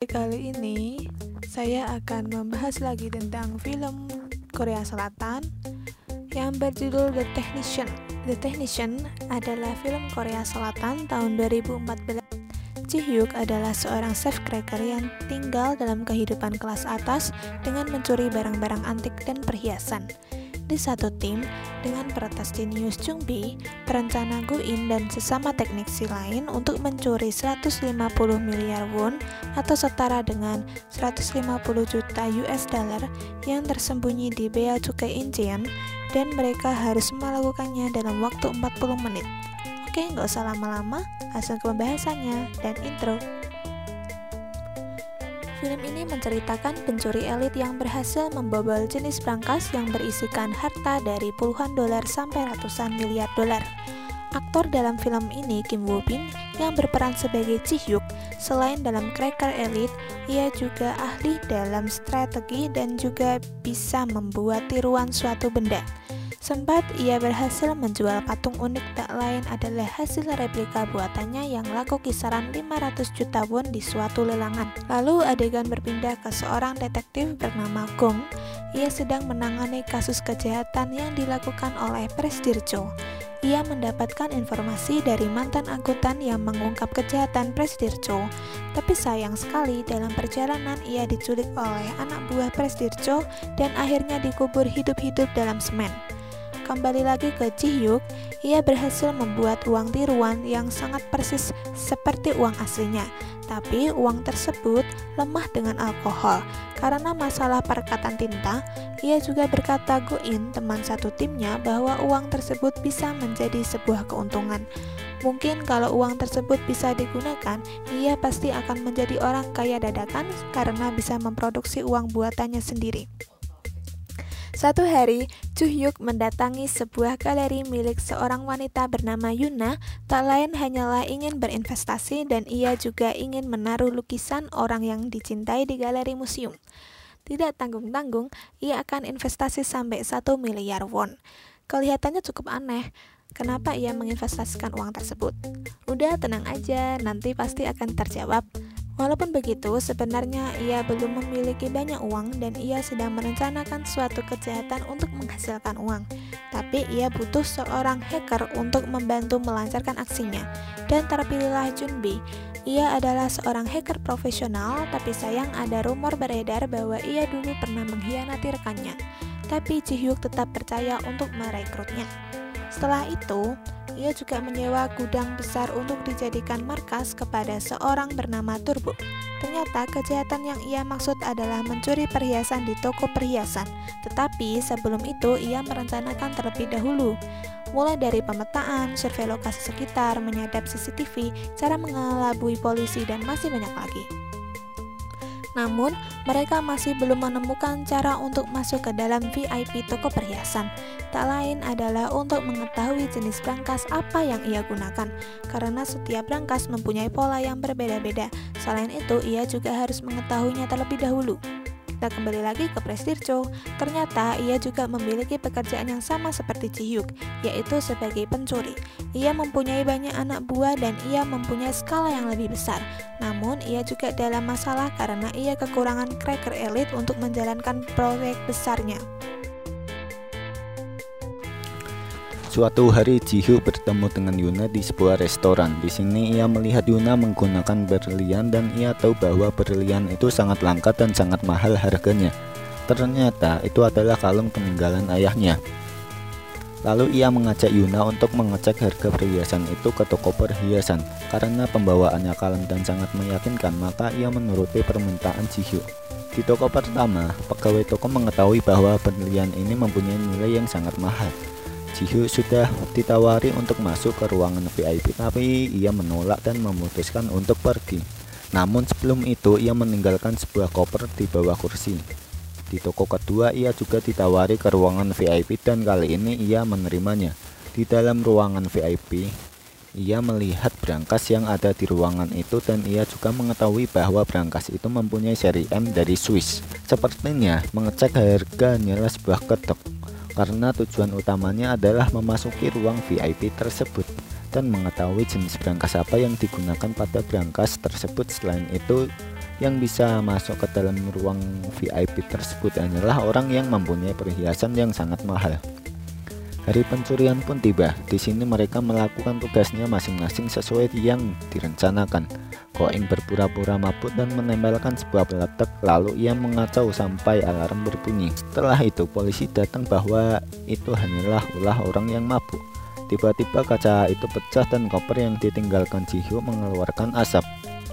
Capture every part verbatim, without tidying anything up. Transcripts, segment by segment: Kali ini saya akan membahas lagi tentang film Korea Selatan yang berjudul The Technician. The Technician adalah film Korea Selatan tahun dua ribu empat belas. Ji Hyuk adalah seorang chef cracker yang tinggal dalam kehidupan kelas atas dengan mencuri barang-barang antik dan perhiasan. Di satu tim dengan peretas jenius Jung Bi, perencana Go In dan sesama teknisi lain untuk mencuri seratus lima puluh miliar won atau setara dengan seratus lima puluh juta U S dollar yang tersembunyi di bea cukai Incheon, dan mereka harus melakukannya dalam waktu empat puluh menit. Oke, nggak usah lama-lama, langsung ke pembahasannya dan intro. Film ini menceritakan pencuri elit yang berhasil membobol jenis brankas yang berisikan harta dari puluhan dolar sampai ratusan miliar dolar. Aktor dalam film ini Kim Woo-bin yang berperan sebagai Ji Hyuk. Selain dalam cracker elit, ia juga ahli dalam strategi dan juga bisa membuat tiruan suatu benda. Sempat ia berhasil menjual patung unik tak lain adalah hasil replika buatannya yang laku kisaran lima ratus juta won di suatu lelangan. Lalu adegan berpindah ke seorang detektif bernama Gong. Ia sedang menangani kasus kejahatan yang dilakukan oleh Presdir Jo. Ia mendapatkan informasi dari mantan angkutan yang mengungkap kejahatan Presdir Jo. Tapi sayang sekali, dalam perjalanan ia diculik oleh anak buah Presdir Jo dan akhirnya dikubur hidup-hidup dalam semen. Kembali lagi ke Ji Hyuk, ia berhasil membuat uang tiruan yang sangat persis seperti uang aslinya. Tapi uang tersebut lemah dengan alkohol. Karena masalah perekatan tinta, ia juga berkata Go In, teman satu timnya, bahwa uang tersebut bisa menjadi sebuah keuntungan. Mungkin kalau uang tersebut bisa digunakan, ia pasti akan menjadi orang kaya dadakan karena bisa memproduksi uang buatannya sendiri. Satu hari, Ji Hyuk mendatangi sebuah galeri milik seorang wanita bernama Yuna. Tak lain hanyalah ingin berinvestasi dan ia juga ingin menaruh lukisan orang yang dicintai di galeri museum. Tidak tanggung-tanggung, ia akan investasi sampai satu miliar won. Kelihatannya cukup aneh, kenapa ia menginvestasikan uang tersebut? Udah, tenang aja, nanti pasti akan terjawab. Walaupun begitu, sebenarnya ia belum memiliki banyak uang dan ia sedang merencanakan suatu kejahatan untuk menghasilkan uang. Tapi ia butuh seorang hacker untuk membantu melancarkan aksinya. Dan terpilihlah Jung Bi. Ia adalah seorang hacker profesional, tapi sayang ada rumor beredar bahwa ia dulu pernah mengkhianati rekannya. Tapi Ji Hyuk tetap percaya untuk merekrutnya. Setelah itu, ia juga menyewa gudang besar untuk dijadikan markas kepada seorang bernama Turbo. Ternyata kejahatan yang ia maksud adalah mencuri perhiasan di toko perhiasan. Tetapi sebelum itu ia merencanakan terlebih dahulu. Mulai dari pemetaan, survei lokasi sekitar, menyadap C C T V, cara mengelabui polisi dan masih banyak lagi. Namun, mereka masih belum menemukan cara untuk masuk ke dalam V I P toko perhiasan. Tak lain adalah untuk mengetahui jenis brankas apa yang ia gunakan, karena setiap brankas mempunyai pola yang berbeda-beda. Selain itu, ia juga harus mengetahuinya terlebih dahulu. Kita kembali lagi ke Presdir Jo. Ternyata ia juga memiliki pekerjaan yang sama seperti Ji Hyuk, yaitu sebagai pencuri. Ia mempunyai banyak anak buah dan ia mempunyai skala yang lebih besar. Namun ia juga dalam masalah karena ia kekurangan cracker elit untuk menjalankan proyek besarnya. Suatu hari Ji Hyuk bertemu dengan Yuna di sebuah restoran. Di sini ia melihat Yuna menggunakan berlian dan ia tahu bahwa berlian itu sangat langka dan sangat mahal harganya. Ternyata itu adalah kalung peninggalan ayahnya. Lalu ia mengajak Yuna untuk mengecek harga perhiasan itu ke toko perhiasan. Karena pembawaannya kalem dan sangat meyakinkan, maka ia menuruti permintaan Ji Hyuk. Di toko pertama, pegawai toko mengetahui bahwa berlian ini mempunyai nilai yang sangat mahal. Ji Hyuk sudah ditawari untuk masuk ke ruangan V I P, tapi ia menolak dan memutuskan untuk pergi. Namun sebelum itu ia meninggalkan sebuah koper di bawah kursi. Di toko kedua ia juga ditawari ke ruangan V I P dan kali ini ia menerimanya. Di dalam ruangan V I P, ia melihat brankas yang ada di ruangan itu dan ia juga mengetahui bahwa brankas itu mempunyai seri M dari Swiss. Sepertinya mengecek harga hanyalah sebuah kedok, karena tujuan utamanya adalah memasuki ruang V I P tersebut dan mengetahui jenis brankas apa yang digunakan pada brankas tersebut. Selain itu, Yang bisa masuk ke dalam ruang V I P tersebut hanyalah orang yang mempunyai perhiasan yang sangat mahal. Hari pencurian pun tiba. Di sini mereka melakukan tugasnya masing-masing sesuai yang direncanakan. Koeng berpura-pura mabuk dan menempelkan sebuah peletek, lalu ia mengacau sampai alarm berbunyi. Setelah itu polisi datang bahwa itu hanyalah ulah orang yang mabuk. Tiba-tiba kaca itu pecah dan koper yang ditinggalkan Ji Hyo mengeluarkan asap,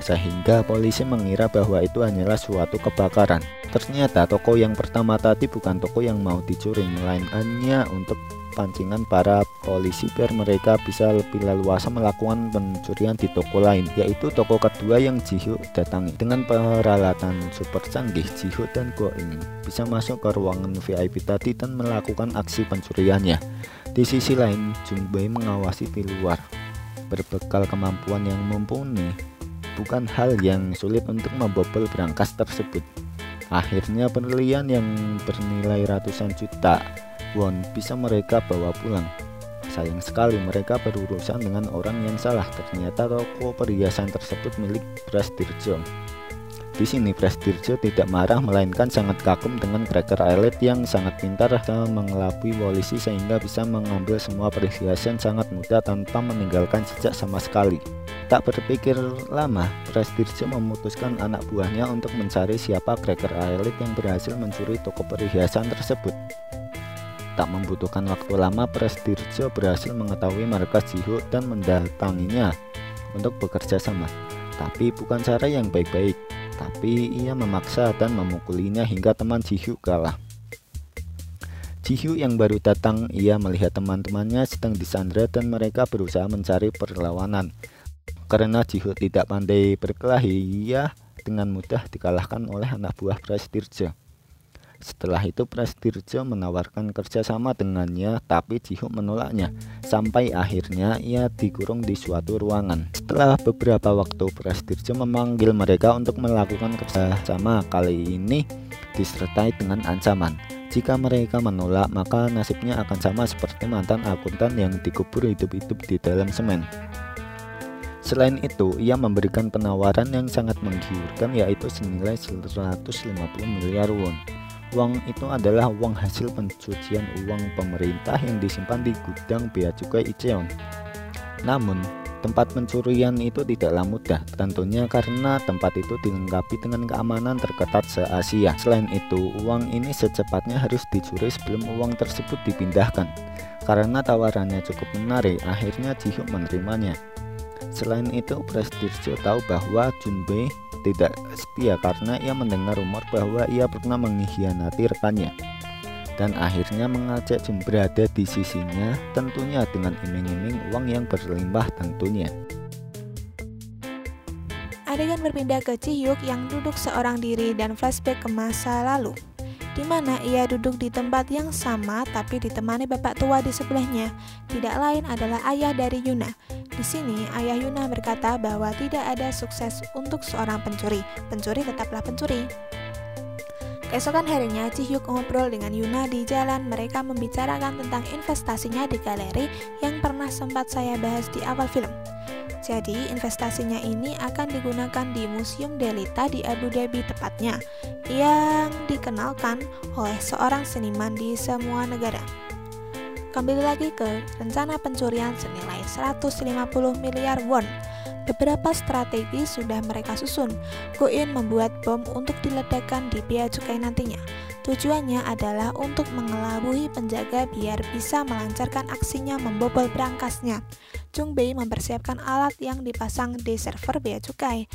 sehingga polisi mengira bahwa itu hanyalah suatu kebakaran. Ternyata toko yang pertama tadi bukan toko yang mau dicuri, melainkannya untuk pancingan para polisi biar mereka bisa lebih leluasa melakukan pencurian di toko lain, yaitu toko kedua yang Ji Hyo datangi. Dengan peralatan super canggih, Ji Hyo dan Go-in bisa masuk ke ruangan V I P tadi dan melakukan aksi pencuriannya. Di sisi lain, Jung Bae mengawasi di luar. Berbekal kemampuan yang mumpuni, bukan hal yang sulit untuk membobol brankas tersebut. Akhirnya berlian yang bernilai ratusan juta won bisa mereka bawa pulang. Sayang sekali mereka berurusan dengan orang yang salah. Ternyata toko perhiasan tersebut milik Presdir Jo. Di sini Presdir Jo tidak marah, melainkan sangat kagum dengan tracker elit yang sangat pintar mengelabui polisi sehingga bisa mengambil semua perhiasan sangat mudah tanpa meninggalkan jejak sama sekali. Tak berpikir lama, Presdir Jo memutuskan anak buahnya untuk mencari siapa cracker elit yang berhasil mencuri toko perhiasan tersebut. Tak membutuhkan waktu lama, Presdir Jo berhasil mengetahui markas Ji Hyo dan mendatanginya untuk bekerja sama. Tapi bukan cara yang baik-baik, tapi ia memaksa dan memukulinya hingga teman Ji Hyo kalah. Ji Hyo yang baru datang, ia melihat teman-temannya sedang disandra dan mereka berusaha mencari perlawanan. Karena Ji Hyo tidak pandai berkelahi, ia dengan mudah dikalahkan oleh anak buah Presdir Jo. Setelah itu Presdir Jo menawarkan kerjasama dengannya, tapi Ji Hyo menolaknya. Sampai akhirnya ia dikurung di suatu ruangan. Setelah beberapa waktu, Presdir Jo memanggil mereka untuk melakukan kerjasama. Kali ini disertai dengan ancaman. Jika mereka menolak, maka nasibnya akan sama seperti mantan akuntan yang dikubur hidup-hidup di dalam semen. Selain itu, ia memberikan penawaran yang sangat menggiurkan, yaitu senilai seratus lima puluh miliar won. Uang itu adalah uang hasil pencucian uang pemerintah yang disimpan di gudang bea cukai Incheon. Namun, tempat pencurian itu tidaklah mudah, tentunya karena tempat itu dilengkapi dengan keamanan terketat se-Asia. Selain itu, uang ini secepatnya harus dicuri sebelum uang tersebut dipindahkan. Karena tawarannya cukup menarik, akhirnya Ji Hyo menerimanya. Selain itu, Presdir Jo tahu bahwa Jung Bae tidak setia karena ia mendengar rumor bahwa ia pernah mengkhianati rekannya, dan akhirnya mengajak Jung berada di sisinya, tentunya dengan iming-iming uang yang berlimpah tentunya. Adegan berpindah ke Ji Hyo yang duduk seorang diri dan flashback ke masa lalu, di mana ia duduk di tempat yang sama tapi ditemani bapak tua di sebelahnya, tidak lain adalah ayah dari Yuna. Di sini ayah Yuna berkata bahwa tidak ada sukses untuk seorang pencuri, pencuri tetaplah pencuri. Keesokan harinya, Ji Hyo ngobrol dengan Yuna di jalan. Mereka membicarakan tentang investasinya di galeri yang pernah sempat saya bahas di awal film. Jadi, investasinya ini akan digunakan di Museum Delita di Abu Dhabi tepatnya, yang dikenalkan oleh seorang seniman di semua negara. Kembali lagi ke rencana pencurian senilai seratus lima puluh miliar won. Beberapa strategi sudah mereka susun. Go-in membuat bom untuk diledakkan di bea cukai nantinya. Tujuannya adalah untuk mengelabui penjaga biar bisa melancarkan aksinya membobol berangkasnya. Jung Bae mempersiapkan alat yang dipasang di server bea cukai,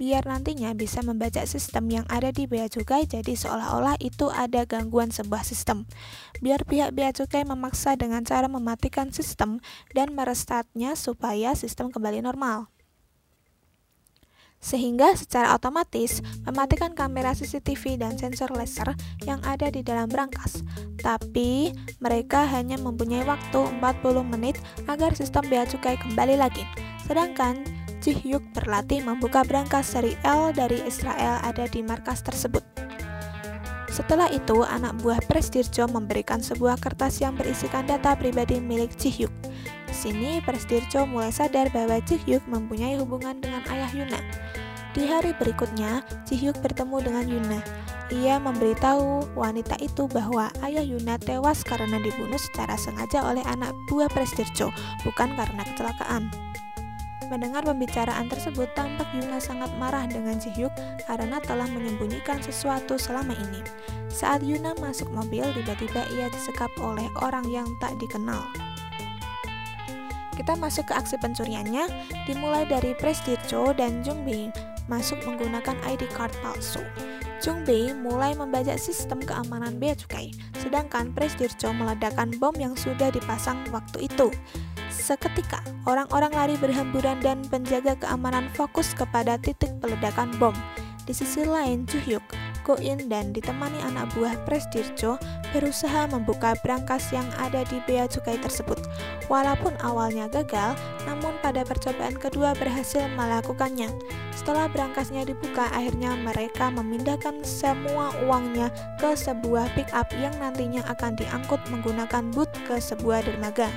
biar nantinya bisa membaca sistem yang ada di bea cukai, jadi seolah-olah itu ada gangguan sebuah sistem. Biar pihak bea cukai memaksa dengan cara mematikan sistem dan merestartnya supaya sistem kembali normal. Sehingga secara otomatis mematikan kamera C C T V dan sensor laser yang ada di dalam brankas. Tapi mereka hanya mempunyai waktu empat puluh menit agar sistem bea cukai kembali lagi. Sedangkan Ji Hyo berlatih membuka brankas seri L dari Israel ada di markas tersebut. Setelah itu, anak buah Presdir Jo memberikan sebuah kertas yang berisikan data pribadi milik Ji Hyo. Di sini Presdir Jo mulai sadar bahwa Ji Hyo mempunyai hubungan dengan ayah Yuna. Di hari berikutnya, Ji Hyuk bertemu dengan Yuna. Ia memberitahu wanita itu bahwa ayah Yuna tewas karena dibunuh secara sengaja oleh anak buah Presdir Jo, bukan karena kecelakaan. Mendengar pembicaraan tersebut, tampak Yuna sangat marah dengan Ji Hyuk karena telah menyembunyikan sesuatu selama ini. Saat Yuna masuk mobil, tiba-tiba ia disekap oleh orang yang tak dikenal. Kita masuk ke aksi pencuriannya, dimulai dari Presdir Jo dan Jung Bin masuk menggunakan I D card palsu. Jung Bin mulai membajak sistem keamanan bea cukai, sedangkan Presdir Jo meledakan bom yang sudah dipasang waktu itu. Seketika, orang-orang lari berhamburan dan penjaga keamanan fokus kepada titik peledakan bom. Di sisi lain, Ji Hyuk, Go In dan ditemani anak buah Presdir Jo berusaha membuka brankas yang ada di bea cukai tersebut. Walaupun awalnya gagal, namun pada percobaan kedua berhasil melakukannya. Setelah brankasnya dibuka, akhirnya mereka memindahkan semua uangnya ke sebuah pick up yang nantinya akan diangkut menggunakan bus ke sebuah dermaga.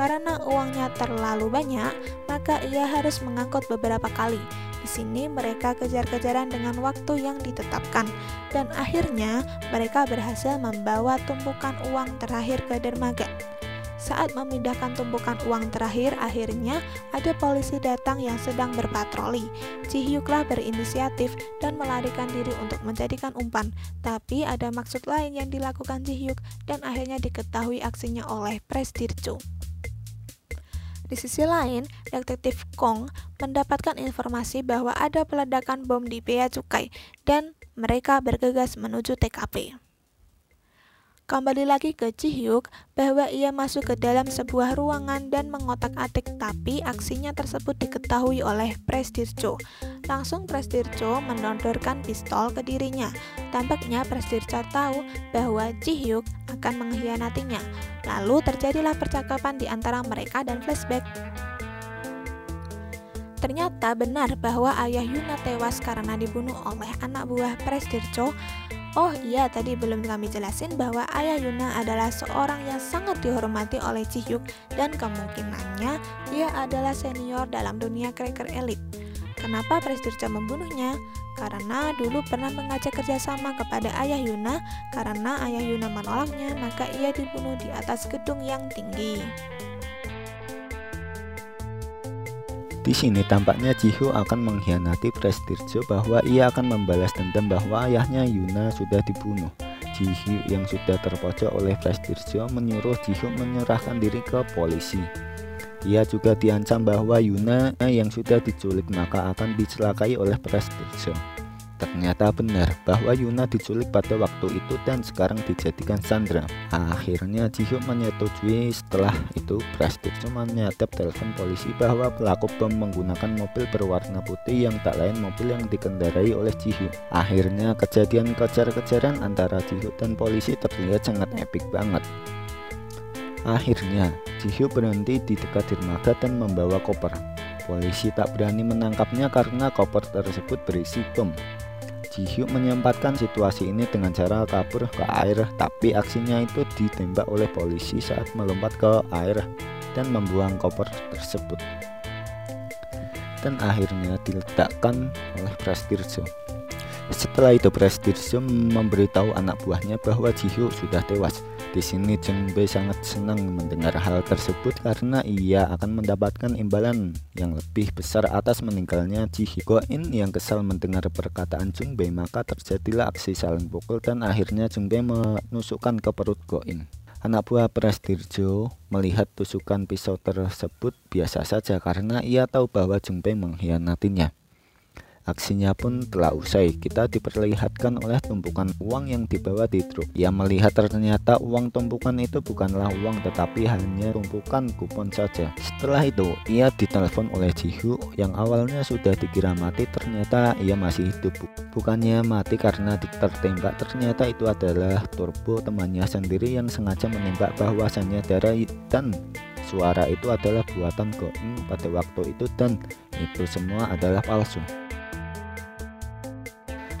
Karena uangnya terlalu banyak, maka ia harus mengangkut beberapa kali. Di sini mereka kejar-kejaran dengan waktu yang ditetapkan, dan akhirnya mereka berhasil membawa tumpukan uang terakhir ke dermaga. Saat memindahkan tumpukan uang terakhir, akhirnya ada polisi datang yang sedang berpatroli. Ji Hyuklah berinisiatif dan melarikan diri untuk menjadikan umpan, tapi ada maksud lain yang dilakukan Ji Hyuk dan akhirnya diketahui aksinya oleh Presdir Jo. Di sisi lain, detektif Kong mendapatkan informasi bahwa ada peledakan bom di bea cukai dan mereka bergegas menuju T K P. Kembali lagi ke Ji Hyuk bahwa ia masuk ke dalam sebuah ruangan dan mengotak-atik, tapi aksinya tersebut diketahui oleh Presdir Jo. Langsung Presdir Jo menodorkan pistol ke dirinya. Tampaknya Presdir Jo tahu bahwa Ji Hyuk akan mengkhianatinya. Lalu terjadilah percakapan di antara mereka dan flashback. Ternyata benar bahwa ayah Yuna tewas karena dibunuh oleh anak buah Presdir Jo. Oh iya, tadi belum kami jelasin bahwa ayah Yuna adalah seorang yang sangat dihormati oleh Ji Hyuk dan kemungkinannya ia adalah senior dalam dunia cracker elit. Kenapa Presdir Jo membunuhnya? Karena dulu pernah mengajak kerjasama kepada ayah Yuna, karena ayah Yuna menolaknya, maka ia dibunuh di atas gedung yang tinggi. Di sini tampaknya Ji Hyuk akan mengkhianati Presdir Jo bahwa ia akan membalas dendam bahwa ayahnya Yuna sudah dibunuh. Ji Hyuk yang sudah terpojok oleh Presdir Jo menyuruh Ji Hyuk menyerahkan diri ke polisi. Ia juga diancam bahwa Yuna yang sudah diculik maka akan dicelakai oleh Presdir Jo. Ternyata benar bahwa Yuna diculik pada waktu itu dan sekarang dijadikan sandera. Akhirnya Ji Hyuk menyetujui. Setelah itu Presdir Jo menyadap telepon polisi bahwa pelaku bom menggunakan mobil berwarna putih yang tak lain mobil yang dikendarai oleh Ji Hyuk. Akhirnya kejadian kejar-kejaran antara Ji Hyuk dan polisi terlihat sangat epic banget. Akhirnya Ji Hyuk berhenti di dekat dermaga dan membawa koper. Polisi tak berani menangkapnya karena koper tersebut berisi bom. Ji Hyuk menyempatkan situasi ini dengan cara kabur ke air, tapi aksinya itu ditembak oleh polisi saat melompat ke air dan membuang koper tersebut. Dan akhirnya diledakkan oleh Presdir Jo. Setelah itu Presdir Jo memberitahu anak buahnya bahwa Ji Hyuk sudah tewas. Di sini Jung Bin sangat senang mendengar hal tersebut karena ia akan mendapatkan imbalan yang lebih besar atas meninggalnya Ji Hyuk. Go In yang kesal mendengar perkataan Jung Bin, maka terjadilah aksi saling pukul dan akhirnya Jung Bin menusukkan ke perut Go In. Anak buah Presdir Jo melihat tusukan pisau tersebut biasa saja karena ia tahu bahwa Jung Bin mengkhianatinya. Aksinya pun telah usai. Kita diperlihatkan oleh tumpukan uang yang dibawa di truk. Ia melihat ternyata uang tumpukan itu bukanlah uang tetapi hanya tumpukan kupon saja. Setelah itu ia ditelepon oleh Ji Hyuk yang awalnya sudah dikira mati, ternyata ia masih hidup. Bukannya mati karena tertembak, ternyata itu adalah Turbo, temannya sendiri yang sengaja menembak. Bahwasannya darah dan suara itu adalah buatan Go In pada waktu itu dan itu semua adalah palsu.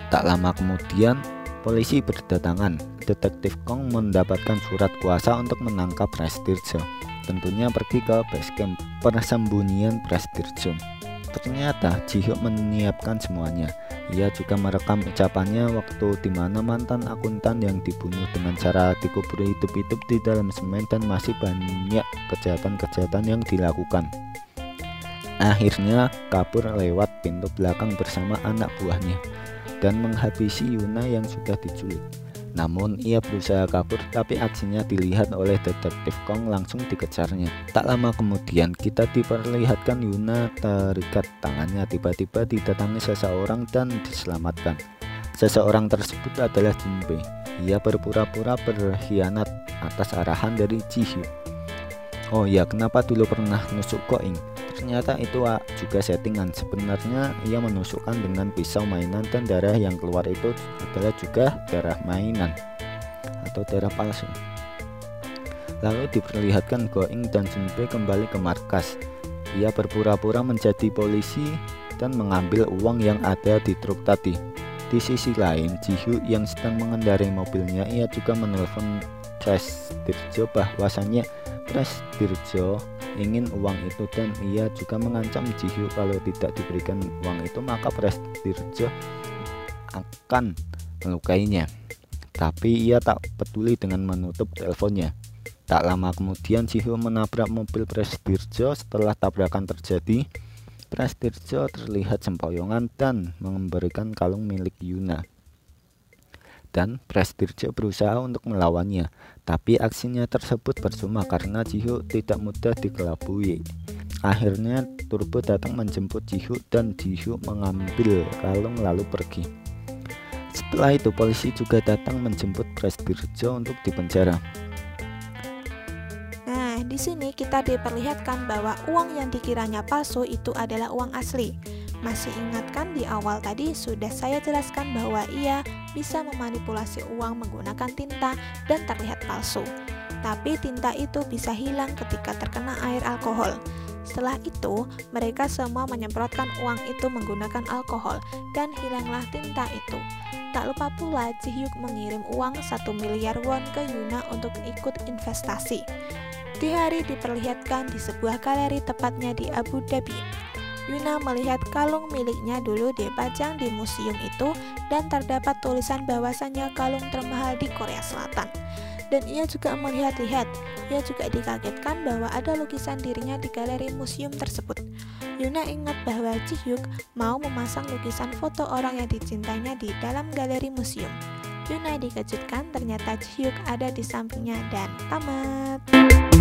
Tak lama kemudian, polisi berdatangan. Detektif Kong mendapatkan surat kuasa untuk menangkap Presdir Jo. Tentunya pergi ke basecamp persembunyian Presdir Jo. Ternyata Ji Hyuk menyiapkan semuanya. Ia juga merekam ucapannya waktu dimana mantan akuntan yang dibunuh dengan cara dikubur hidup-hidup di dalam semen, dan masih banyak kejahatan-kejahatan yang dilakukan. Akhirnya kabur lewat pintu belakang bersama anak buahnya dan menghabisi Yuna yang sudah diculik. Namun ia berusaha kabur, tapi aksinya dilihat oleh detektif Kong, langsung dikejarnya. Tak lama kemudian kita diperlihatkan Yuna terikat tangannya, tiba-tiba didatangi seseorang dan diselamatkan. Seseorang tersebut adalah Jin Bae. Ia berpura-pura berkhianat atas arahan dari Ji Hyuk. Oh ya, kenapa dulu pernah nusuk Ko Ing? Ternyata itu juga settingan. Sebenarnya ia menusukkan dengan pisau mainan, dan darah yang keluar itu adalah juga darah mainan atau darah palsu. Lalu diperlihatkan Ko Ing dan Jin Bae kembali ke markas. Ia berpura-pura menjadi polisi dan mengambil uang yang ada di truk tadi. Di sisi lain, Ji Hyuk yang sedang mengendarai mobilnya, ia juga menelpon Presdir Jo bahwasannya Presdir Jo ingin uang itu, dan ia juga mengancam Ji Hyuk kalau tidak diberikan uang itu maka Presdir Jo akan melukainya. Tapi ia tak peduli dengan menutup teleponnya. Tak lama kemudian Ji Hyuk menabrak mobil Presdir Jo. Setelah tabrakan terjadi, Presdir Jo terlihat sempoyongan dan mengembalikan kalung milik Yuna, dan Presdir Jo berusaha untuk melawannya, tapi aksinya tersebut percuma karena Ji Hyuk tidak mudah dikelabui. Akhirnya Turbo datang menjemput Ji Hyuk dan Ji Hyuk mengambil kalung lalu pergi. Setelah itu polisi juga datang menjemput Presdir Jo untuk dipenjara. Nah, di sini kita diperlihatkan bahwa uang yang dikiranya palsu itu adalah uang asli. Masih ingatkan di awal tadi sudah saya jelaskan bahwa ia bisa memanipulasi uang menggunakan tinta dan terlihat palsu. Tapi tinta itu bisa hilang ketika terkena air alkohol. Setelah itu, mereka semua menyemprotkan uang itu menggunakan alkohol dan hilanglah tinta itu. Tak lupa pula Ji Hyuk mengirim uang satu miliar won ke Yuna untuk ikut investasi. Di hari diperlihatkan di sebuah galeri, tepatnya di Abu Dhabi. Yuna melihat kalung miliknya dulu dipajang di museum itu dan terdapat tulisan bahwasannya kalung termahal di Korea Selatan. Dan ia juga melihat-lihat. Ia juga dikagetkan bahwa ada lukisan dirinya di galeri museum tersebut. Yuna ingat bahwa Ji Hyuk mau memasang lukisan foto orang yang dicintainya di dalam galeri museum. Yuna dikejutkan ternyata Ji Hyuk ada di sampingnya dan tamat.